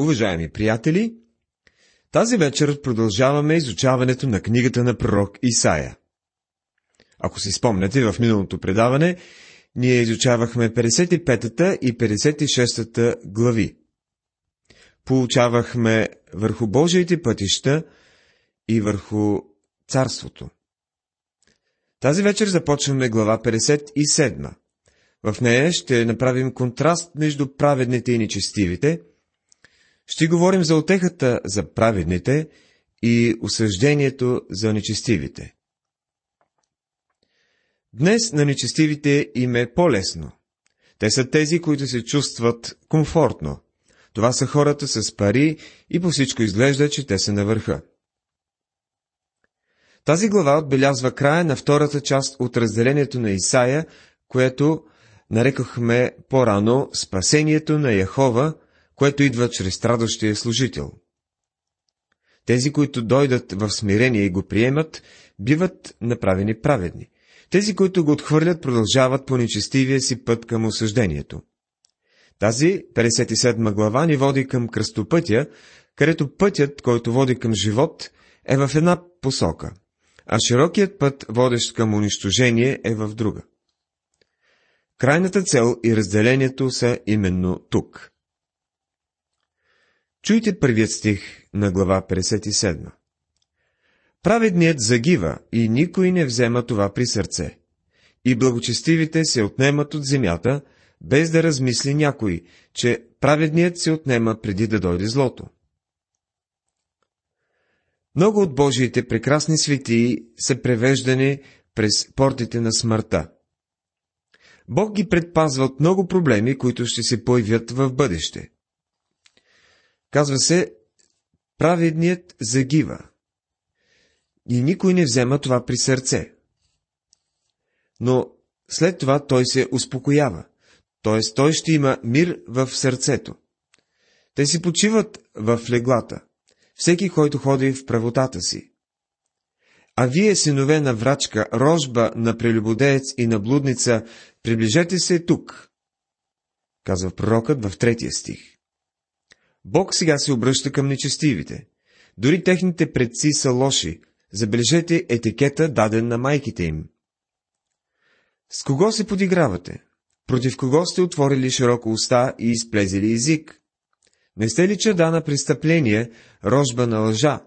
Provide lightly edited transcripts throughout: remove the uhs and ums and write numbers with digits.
Уважаеми приятели, тази вечер продължаваме изучаването на книгата на пророк Исаия. Ако си спомняте, в миналото предаване ние изучавахме 55-та и 56-та глави. Получавахме върху Божиите пътища и върху царството. Тази вечер започваме глава 57. В нея ще направим контраст между праведните и нечестивите. Ще говорим за утехата за праведните и осъждението за нечестивите. Днес на нечестивите им е по-лесно. Те са тези, които се чувстват комфортно. Това са хората с пари и по всичко изглежда, че те са на върха. Тази глава отбелязва края на втората част от разделението на Исаия, което нарекохме по-рано спасението на Яхова, което идва чрез страдащия служител. Тези, които дойдат в смирение и го приемат, биват направени праведни. Тези, които го отхвърлят, продължават по нечестивия си път към осъждението. Тази 57 глава ни води към кръстопътя, където пътят, който води към живот, е в една посока, а широкият път, водещ към унищожение, е в друга. Крайната цел и разделението са именно тук. Чуйте първият стих на глава 57. Праведният загива и никой не взема това при сърце. И благочестивите се отнемат от земята, без да размисли някой, че праведният се отнема преди да дойде злото. Много от Божиите прекрасни светии са превеждани през портите на смъртта. Бог ги предпазва от много проблеми, които ще се появят в бъдеще. Казва се, праведният загива. И никой не взема това при сърце. Но след това той се успокоява, т.е. той ще има мир в сърцето. Те си почиват в леглата, всеки, който ходи в правотата си. А вие, синове на врачка, рожба на прелюбодеец и на блудница, приближете се тук, казва пророкът в 3 стих. Бог сега се обръща към нечестивите. Дори техните предци са лоши. Забележете етикета, даден на майките им. С кого се подигравате? Против кого сте отворили широко уста и изплезили език? Не сте ли чада на престъпление, рожба на лъжа?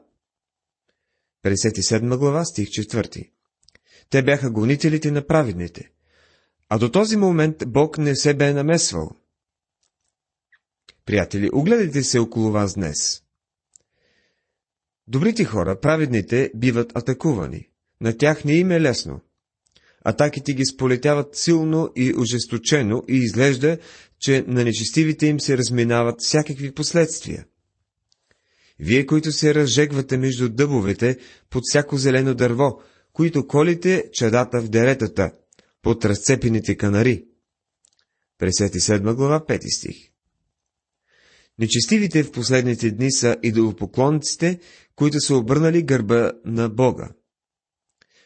57 глава, стих 4. Те бяха гонителите на праведните. А до този момент Бог не се бе намесвал. Приятели, огледайте се около вас днес. Добрите хора, праведните, биват атакувани. На тях не им е лесно. Атаките ги сполетяват силно и ожесточено и изглежда, че на нечестивите им се разминават всякакви последствия. Вие, които се разжегвате между дъбовете под всяко зелено дърво, които колите чадата в деретата, под разцепените канари. 57 глава, 5 стих. Нечестивите в последните дни са идолопоклонниците, които са обърнали гърба на Бога.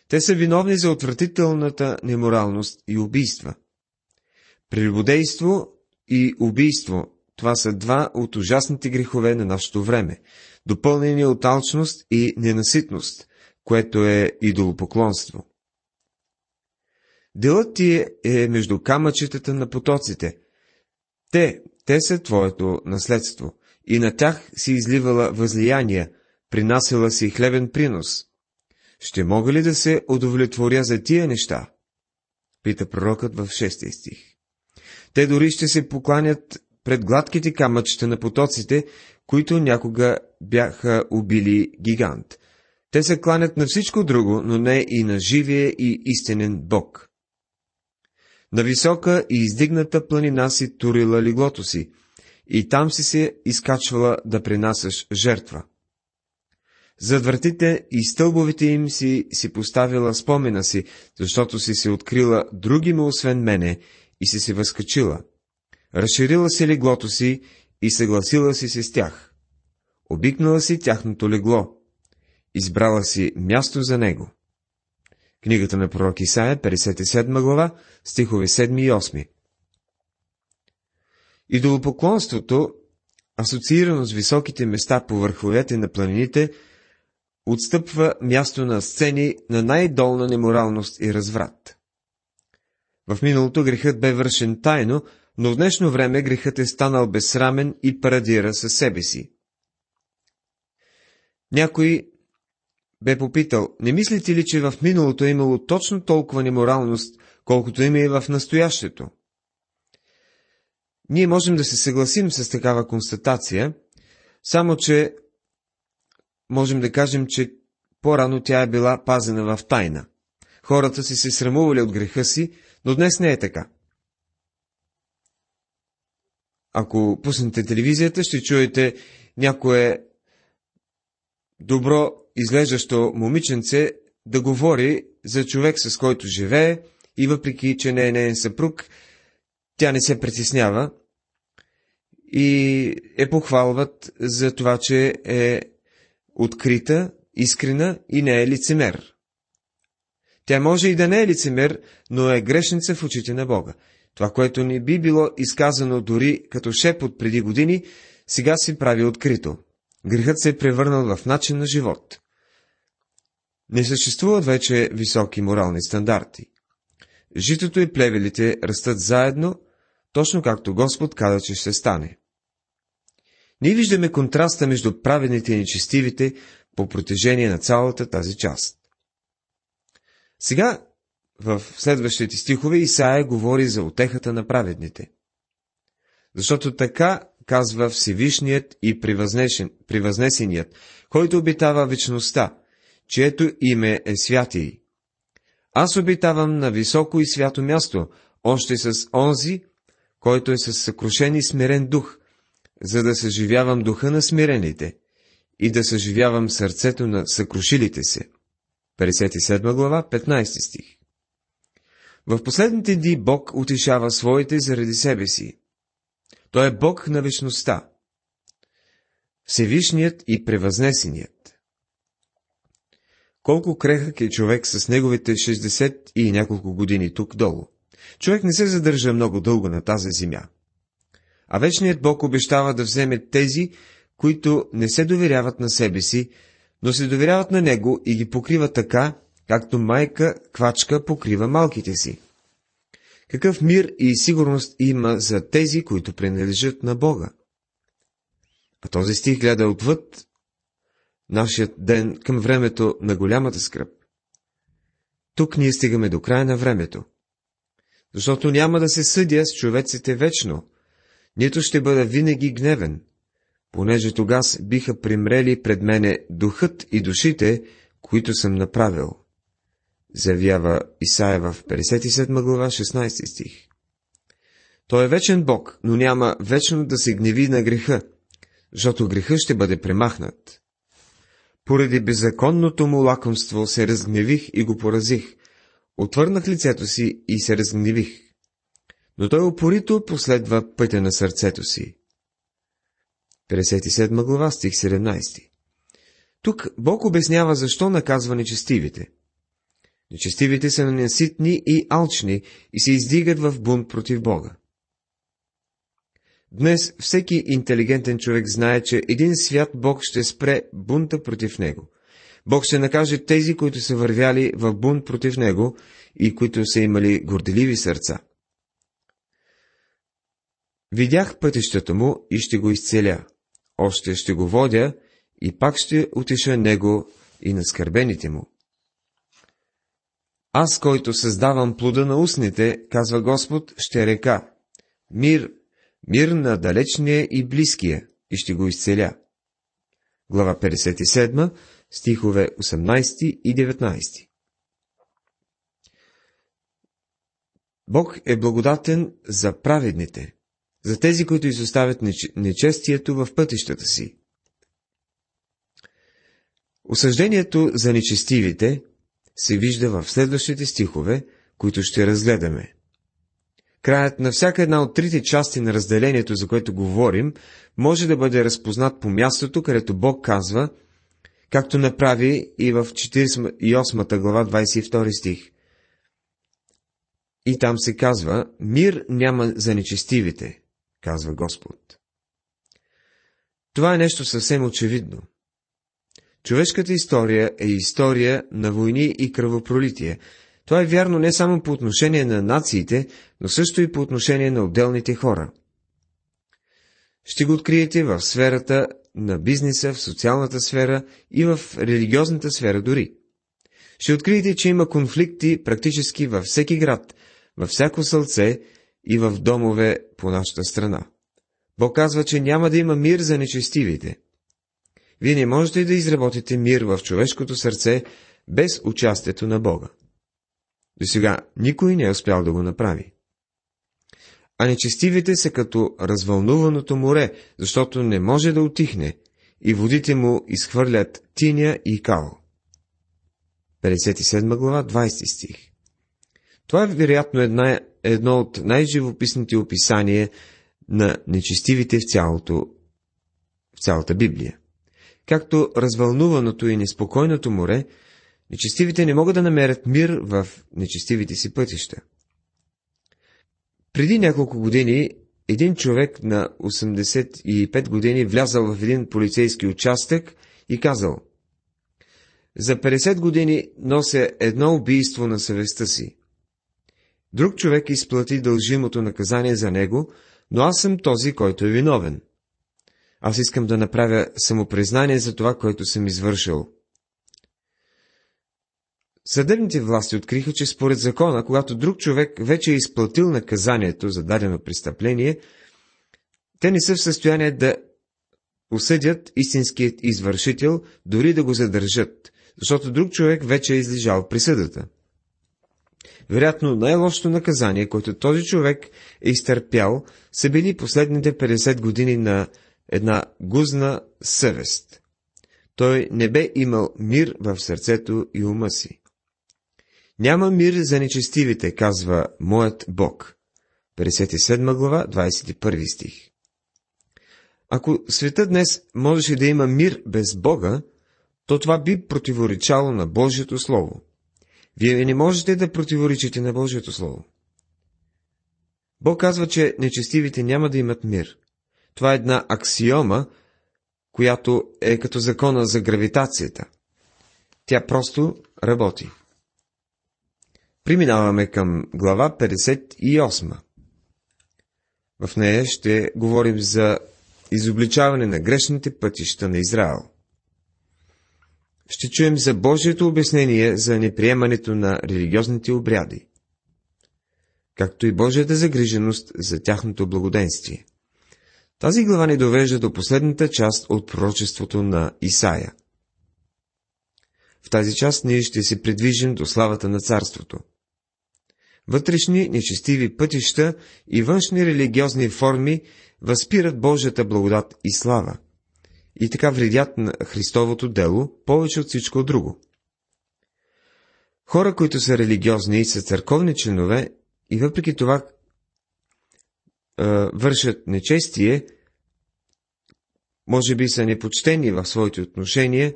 Те са виновни за отвратителната неморалност и убийства. Прелюбодейство и убийство – това са два от ужасните грехове на нашето време, допълнени от алчност и ненаситност, което е идолопоклонство. Делът ти е между камъчетата на потоците. Те са твоето наследство, и на тях си изливала възлияния, принасяла си хлебен принос. Ще мога ли да се удовлетворя за тия неща? Пита пророкът в 6 стих. Те дори ще се покланят пред гладките камъчета на потоците, които някога бяха убили гигант. Те се кланят на всичко друго, но не и на живия и истинен Бог. На висока и издигната планина си турила леглото си, и там си се изкачвала да принасяш жертва. Зад вратите и стълбовете им си поставила спомена си, защото си се открила другима освен мене, и си се възкачила. Разширила си леглото си и съгласила си се с тях. Обикнала си тяхното легло. Избрала си място за него. Книгата на пророк Исаия, 57 глава, стихове 7 и 8. Идолопоклонството, асоциирано с високите места по върховете на планините, отстъпва място на сцени на най-долна неморалност и разврат. В миналото грехът бе вършен тайно, но в днешно време грехът е станал безсрамен и парадира със себе си. Някой бе попитал, не мислите ли, че в миналото е имало точно толкова неморалност, колкото има и в настоящето? Ние можем да се съгласим с такава констатация, само че можем да кажем, че по-рано тя е била пазена в тайна. Хората си се срамували от греха си, но днес не е така. Ако пуснете телевизията, ще чуете някое добро изглеждащо момиченце да говори за човек, с който живее, и въпреки че не е неин съпруг, тя не се притеснява и я похвалват за това, че е открита, искрена и не е лицемер. Тя може и да не е лицемер, но е грешница в очите на Бога. Това, което не би било изказано дори като шепот преди години, сега се прави открито. Грехът се е превърнал в начин на живот. Не съществуват вече високи морални стандарти. Житото и плевелите растат заедно, точно както Господ каза, че ще стане. Ние виждаме контраста между праведните и нечестивите по протежение на цялата тази част. Сега, в следващите стихове, Исаия говори за утехата на праведните. Защото така казва Всевишният и Превъзнесеният, който обитава вечността, чието име е святий. Аз обитавам на високо и свято място, още с онзи, който е със съкрушен и смирен дух, за да съживявам духа на смирените и да съживявам сърцето на съкрушилите се. 57 глава, 15 стих. В последните дни Бог утешава своите заради себе си. Той е Бог на вечността, Всевишният и Превъзнесеният. Колко крехък е човек с неговите 60 и няколко години тук долу. Човек не се задържа много дълго на тази земя. А вечният Бог обещава да вземе тези, които не се доверяват на себе си, но се доверяват на него и ги покрива така, както майка квачка покрива малките си. Какъв мир и сигурност има за тези, които принадлежат на Бога? А този стих гледа отвъд нашият ден към времето на голямата скръб. Тук ние стигаме до края на времето. Защото няма да се съдя с човеците вечно, нито ще бъда винаги гневен, понеже тогас биха примрели пред мене духът и душите, които съм направил. Завява Исаия в 57 глава, 16 стих. Той е вечен Бог, но няма вечно да се гневи на греха, защото греха ще бъде премахнат. Поради беззаконното му лакомство се разгневих и го поразих. Отвърнах лицето си и се разгневих. Но той упорито последва пътя на сърцето си. 57 глава, стих 17. Тук Бог обяснява защо наказва нечестивите. Нечестивите са ненаситни и алчни и се издигат в бунт против Бога. Днес всеки интелигентен човек знае, че един свят Бог ще спре бунта против него. Бог ще накаже тези, които са вървяли в бунт против него и които са имали горделиви сърца. Видях пътищата му и ще го изцеля. Още ще го водя и пак ще утеша него и на скърбените му. Аз, който създавам плода на устните, казва Господ, ще река. Мир, мир на далечния и близкия, и ще го изцеля. Глава 57, стихове 18 и 19. Бог е благодатен за праведните, за тези, които изоставят нечестието в пътищата си. Осъждението за нечестивите се вижда в следващите стихове, които ще разгледаме. Краят на всяка една от трите части на разделението, за което говорим, може да бъде разпознат по мястото, където Бог казва, както направи и в 48 глава, 22 стих. И там се казва, мир няма за нечестивите, казва Господ. Това е нещо съвсем очевидно. Човешката история е история на войни и кръвопролитие. Това е вярно не само по отношение на нациите, но също и по отношение на отделните хора. Ще го откриете в сферата на бизнеса, в социалната сфера и в религиозната сфера дори. Ще откриете, че има конфликти практически във всеки град, във всяко сълце и в домове по нашата страна. Бог казва, че няма да има мир за нечестивите. Вие не можете да изработите мир в човешкото сърце без участието на Бога. До сега никой не е успял да го направи. А нечестивите са като развълнуваното море, защото не може да утихне, и водите му изхвърлят тиня и кал. 57 глава, 20 стих. Това е вероятно едно от най-живописните описания на нечестивите в цялата Библия. Както развълнуваното и неспокойното море, нечестивите не могат да намерят мир в нечестивите си пътища. Преди няколко години един човек на 85 години влязал в един полицейски участък и казал: „За 50 години нося едно убийство на съвестта си. Друг човек изплати дължимото наказание за него, но аз съм този, който е виновен. Аз искам да направя самопризнание за това, което съм извършил.“ Съдебните власти откриха, че според закона, когато друг човек вече е изплатил наказанието за дадено престъпление, те не са в състояние да осъдят истинският извършител, дори да го задържат, защото друг човек вече е излежал присъдата. Вероятно, най-лошото наказание, което този човек е изтърпял, са били последните 50 години на една гузна съвест. Той не бе имал мир в сърцето и ума си. Няма мир за нечестивите, казва моят Бог. 57 глава, 21 стих. Ако светът днес можеше да има мир без Бога, то това би противоречало на Божието Слово. Вие не можете да противоречите на Божието Слово. Бог казва, че нечестивите няма да имат мир. Това е една аксиома, която е като закона за гравитацията. Тя просто работи. Преминаваме към глава 58. В нея ще говорим за изобличаване на грешните пътища на Израел. Ще чуем за Божието обяснение за неприемането на религиозните обряди, както и Божията загриженост за тяхното благоденствие. Тази глава ни довежда до последната част от пророчеството на Исаия. В тази част ние ще се придвижим до славата на царството. Вътрешни нечестиви пътища и външни религиозни форми възпират Божията благодат и слава, и така вредят на Христовото дело повече от всичко друго. Хора, които са религиозни и са църковни членове, и въпреки това вършат нечестие, може би са непочтени в своите отношения,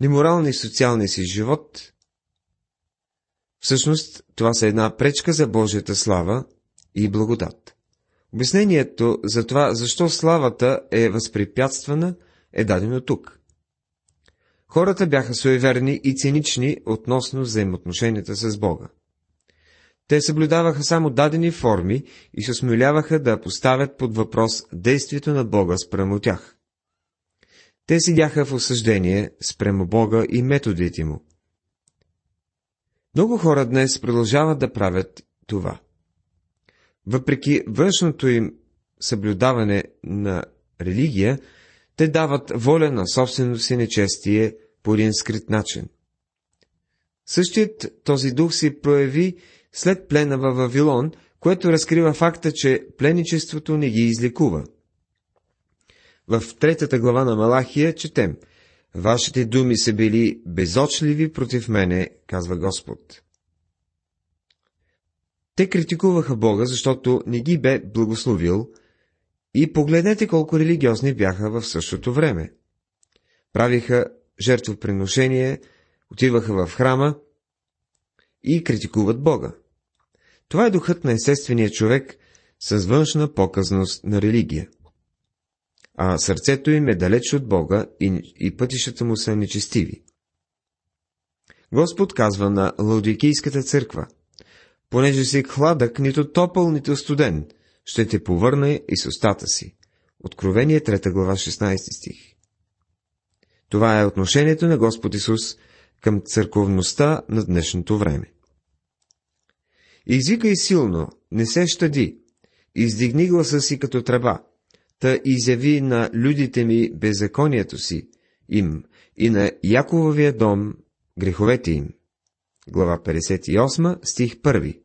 неморални в социалния си живот. Всъщност, това са една пречка за Божията слава и благодат. Обяснението за това, защо славата е възпрепятствана, е дадено тук. Хората бяха суеверни и цинични относно взаимоотношенията с Бога. Те съблюдаваха само дадени форми и се осмеляваха да поставят под въпрос действието на Бога спрямо тях. Те седяха в осъждение спрямо Бога и методите му. Много хора днес продължават да правят това. Въпреки външното им съблюдаване на религия, те дават воля на собственото си нечестие по един скрит начин. Същият този дух се прояви след плена във Вавилон, което разкрива факта, че пленничеството не ги излекува. В 3 глава на Малахия четем: „Вашите думи са били безочливи против мене, казва Господ.“ Те критикуваха Бога, защото не ги бе благословил, и погледнете колко религиозни бяха в същото време. Правиха жертвоприношение, отиваха в храма и критикуват Бога. Това е духът на естествения човек с външна показност на религия. а сърцето им е далеч от Бога и пътищата му са нечестиви. Господ казва на Лаудийкийската църква: понеже си хладък, нито топъл, нито студен, ще те повърна и с устата си. Откровение 3 глава 16 стих. Това е отношението на Господ Исус към църковността на днешното време. Извикай силно, не се щади, издигни гласа си като тръба, та изяви на людите ми беззаконието си им и на Якововия дом греховете им. Глава 58, стих 1.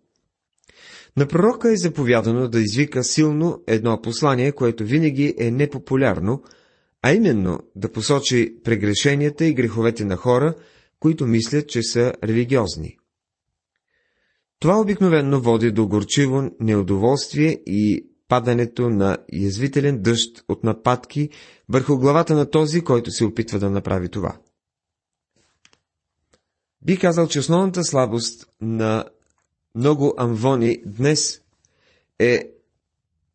На пророка е заповядано да извика силно едно послание, което винаги е непопулярно, а именно да посочи прегрешенията и греховете на хора, които мислят, че са религиозни. Това обикновенно води до горчиво неудоволствие и падането на язвителен дъжд от нападки върху главата на този, който се опитва да направи това. Би казал, че основната слабост на много амвони днес е,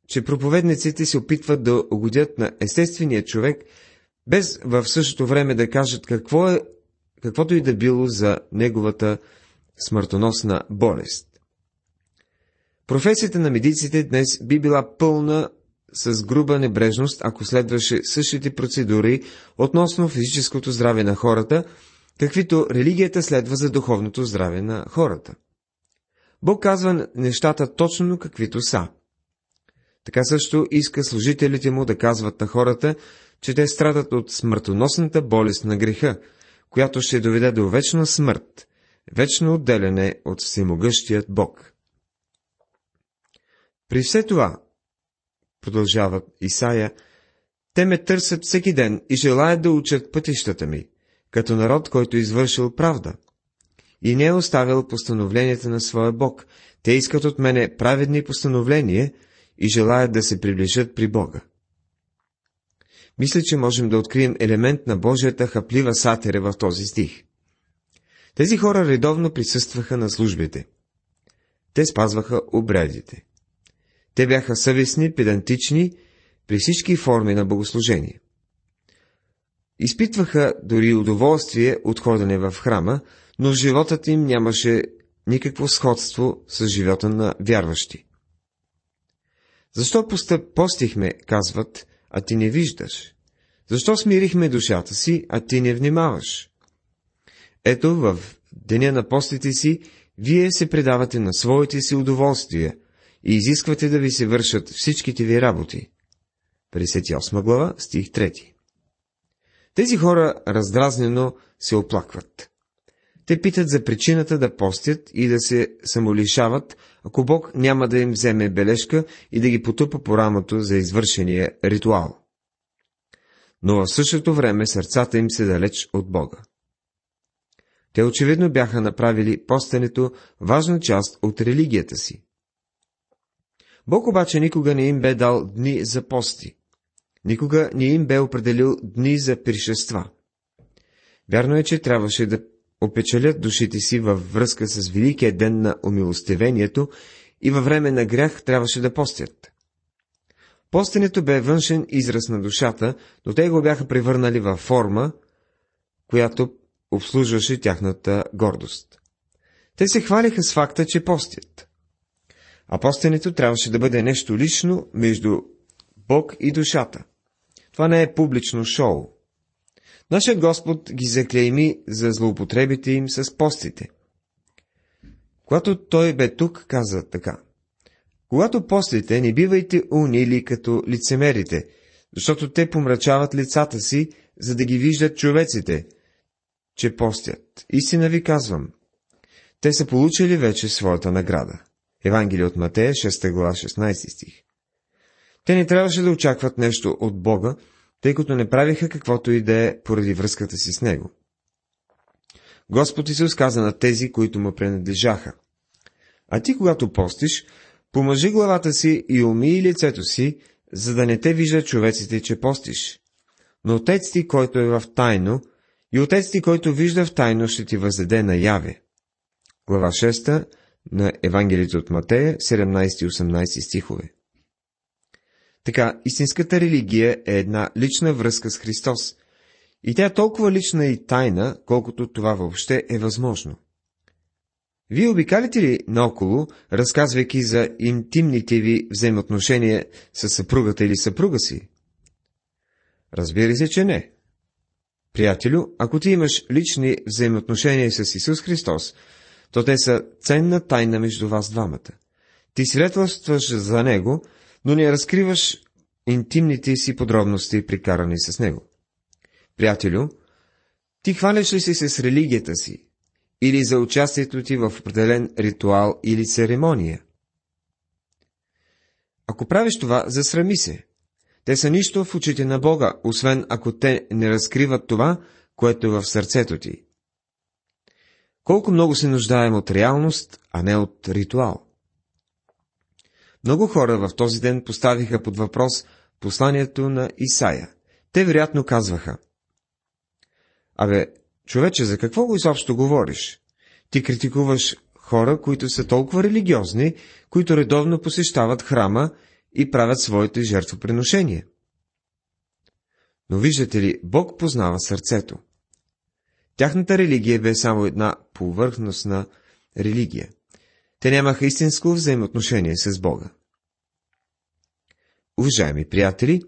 че проповедниците се опитват да угодят на естествения човек, без в същото време да кажат каквото и да било за неговата смъртоносна болест. Професията на медиците днес би била пълна с груба небрежност, ако следваше същите процедури относно физическото здраве на хората, каквито религията следва за духовното здраве на хората. Бог казва нещата точно каквито са. Така също иска служителите му да казват на хората, че те страдат от смъртоносната болест на греха, която ще доведе до вечна смърт, вечно отделяне от всемогъщият Бог. При все това, продължава Исаия, те ме търсят всеки ден и желаят да учат пътищата ми, като народ, който извършил правда и не е оставил постановленията на своя Бог. Те искат от мене праведни постановления и желаят да се приближат при Бога. Мисля, че можем да открием елемент на Божията хаплива сатира в този стих. Тези хора редовно присъстваха на службите. Те спазваха обредите. Те бяха съвестни, педантични при всички форми на богослужение. Изпитваха дори удоволствие от ходене в храма, но животът им нямаше никакво сходство с живота на вярващи. Защо постихме, казват, а ти не виждаш? Защо смирихме душата си, а ти не внимаваш? Ето, в деня на постите си, вие се предавате на своите си удоволствия и изисквате да ви се вършат всичките ви работи. 58 глава, стих 3. Тези хора раздразнено се оплакват. Те питат за причината да постят и да се самолишават, ако Бог няма да им вземе бележка и да ги потупа по рамото за извършения ритуал. Но в същото време сърцата им се далеч от Бога. Те очевидно бяха направили постенето важна част от религията си. Бог обаче никога не им бе дал дни за пости. Никога не им бе определил дни за пиршества. Вярно е, че трябваше да опечалят душите си във връзка с великия ден на умилостивението и във време на грях трябваше да постят. Постенето бе външен израз на душата, но те го бяха превърнали във форма, която обслужваше тяхната гордост. Те се хвалиха с факта, че постят. А постенето трябваше да бъде нещо лично между Бог и душата. Това не е публично шоу. Нашият Господ ги заклейми за злоупотребите им с постите. Когато той бе тук, каза така: когато постите, не бивайте унили като лицемерите, защото те помрачават лицата си, за да ги виждат човеците, че постят. Истина ви казвам, те са получили вече своята награда. Евангелие от Матея, 6 глава, 16 стих. Те не трябваше да очакват нещо от Бога, тъй като не правиха каквото и да е поради връзката си с Него. Господ Исус каза на тези, които му принадлежаха: а ти, когато постиш, помажи главата си и умий лицето си, за да не те виждат човеците, че постиш. Но Отец ти, който е в тайно, и Отец ти, който вижда в тайно, ще ти въздаде наяве. Глава 6 на Евангелието от Матея, 17 и 18 стихове. Така, истинската религия е една лична връзка с Христос, и тя е толкова лична и тайна, колкото това въобще е възможно. Вие обикалите ли наоколо, разказвайки за интимните ви взаимоотношения с съпругата или съпруга си? Разбира се, че не. Приятелю, ако ти имаш лични взаимоотношения с Исус Христос, то те са ценна тайна между вас двамата. Ти свидетелстваш за Него, но не разкриваш интимните си подробности, прикарани с Него. Приятелю, ти хваляш ли си с религията си или за участието ти в определен ритуал или церемония? Ако правиш това, засрами се. Те са нищо в очите на Бога, освен ако те не разкриват това, което е в сърцето ти. Колко много се нуждаем от реалност, а не от ритуал. Много хора в този ден поставиха под въпрос посланието на Исаия. Те вероятно казваха: абе, човече, за какво го изобщо говориш? Ти критикуваш хора, които са толкова религиозни, които редовно посещават храма и правят своите жертвоприношения. Но виждате ли, Бог познава сърцето. Тяхната религия бе само една повърхностна религия. Те нямаха истинско взаимоотношение с Бога. Уважаеми приятели,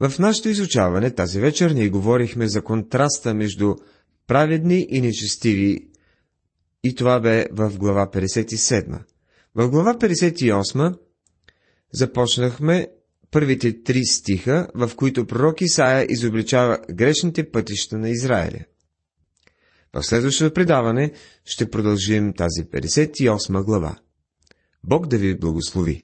в нашето изучаване тази вечер ние говорихме за контраста между праведни и нечестиви, и това бе в глава 57. В глава 58 започнахме първите 3 стиха, в които пророк Исаия изобличава грешните пътища на Израиля. В следващото предаване ще продължим тази 58 глава. Бог да ви благослови!